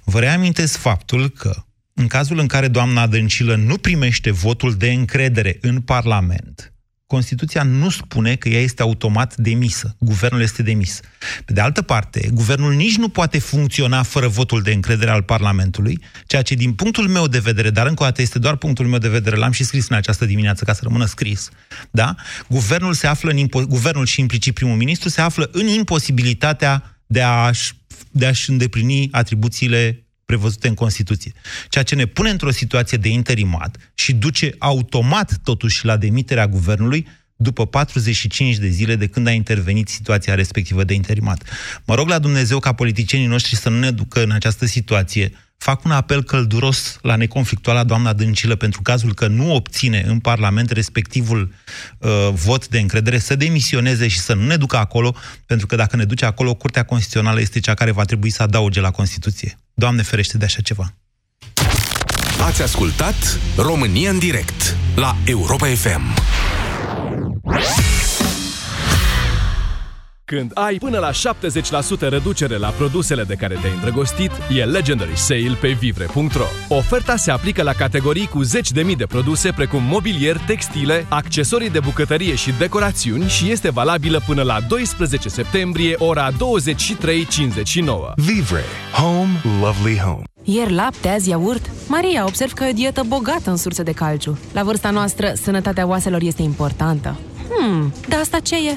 Vă reamintesc faptul că, în cazul în care doamna Dăncilă nu primește votul de încredere în Parlament, Constituția nu spune că ea este automat demisă. Guvernul este demis. Pe de altă parte, guvernul nici nu poate funcționa fără votul de încredere al Parlamentului, ceea ce din punctul meu de vedere, dar încă o dată este doar punctul meu de vedere, l-am și scris în această dimineață ca să rămână scris, da? Guvernul se află în impo- guvernul și implicit primul ministru se află în imposibilitatea de a-și, de a-și îndeplini atribuțiile prevăzute în Constituție. Ceea ce ne pune într-o situație de interimat și duce automat totuși la demiterea guvernului după patruzeci și cinci de zile de când a intervenit situația respectivă de interimat. Mă rog la Dumnezeu ca politicienii noștri să nu ne ducă în această situație. Fac un apel călduros la neconflictuala doamna Dăncilă pentru cazul că nu obține în Parlament respectivul uh, vot de încredere să demisioneze și să nu ne ducă acolo, pentru că dacă ne duce acolo, Curtea Constituțională este cea care va trebui să adauge la Constituție. Doamne ferește de așa ceva! Ați ascultat România în direct la Europa F M. Când ai până la șaptezeci la sută reducere la produsele de care te-ai îndrăgostit, e Legendary Sale pe vivre punct ro. Oferta se aplică la categorii cu zeci de mii de produse, precum mobilier, textile, accesorii de bucătărie și decorațiuni și este valabilă până la doisprezece septembrie, ora douăzeci și trei cincizeci și nouă. Vivre. Home. Lovely home. Ieri lapte, azi iaurt? Maria, observ că e o dietă bogată în surse de calciu. La vârsta noastră, sănătatea oaselor este importantă. Hmm, dar asta ce e?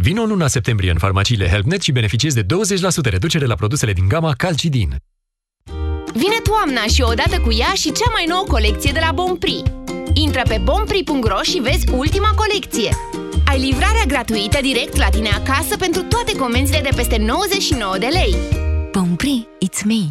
Vino în luna septembrie în farmaciile HelpNet și beneficiezi de douăzeci la sută reducere la produsele din gama Calcidin. Vine toamna și odată cu ea și cea mai nouă colecție de la Bonprix. Intră pe bonprix punct ro și vezi ultima colecție. Ai livrarea gratuită direct la tine acasă pentru toate comenzile de peste nouăzeci și nouă de lei. Bonprix, it's me!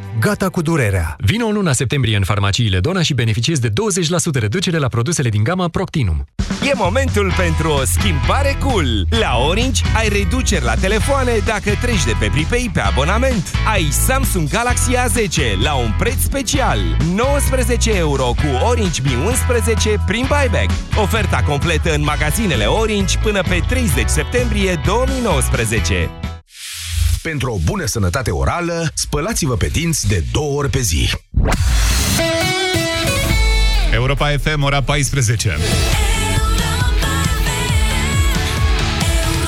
Gata cu durerea. Vino în luna septembrie în farmaciile Dona și beneficiezi de douăzeci la sută reducere la produsele din gama Proctinum. E momentul pentru o schimbare cool. La Orange ai reduceri la telefoane dacă treci de pe Pripei pe abonament. Ai Samsung Galaxy A zece la un preț special, nouăsprezece euro cu Orange B unsprezece prin Buyback. Oferta completă în magazinele Orange până pe treizeci septembrie două mii nouăsprezece. Pentru o bună sănătate orală, spălați-vă pe dinți de două ori pe zi. Europa F M, ora paisprezece.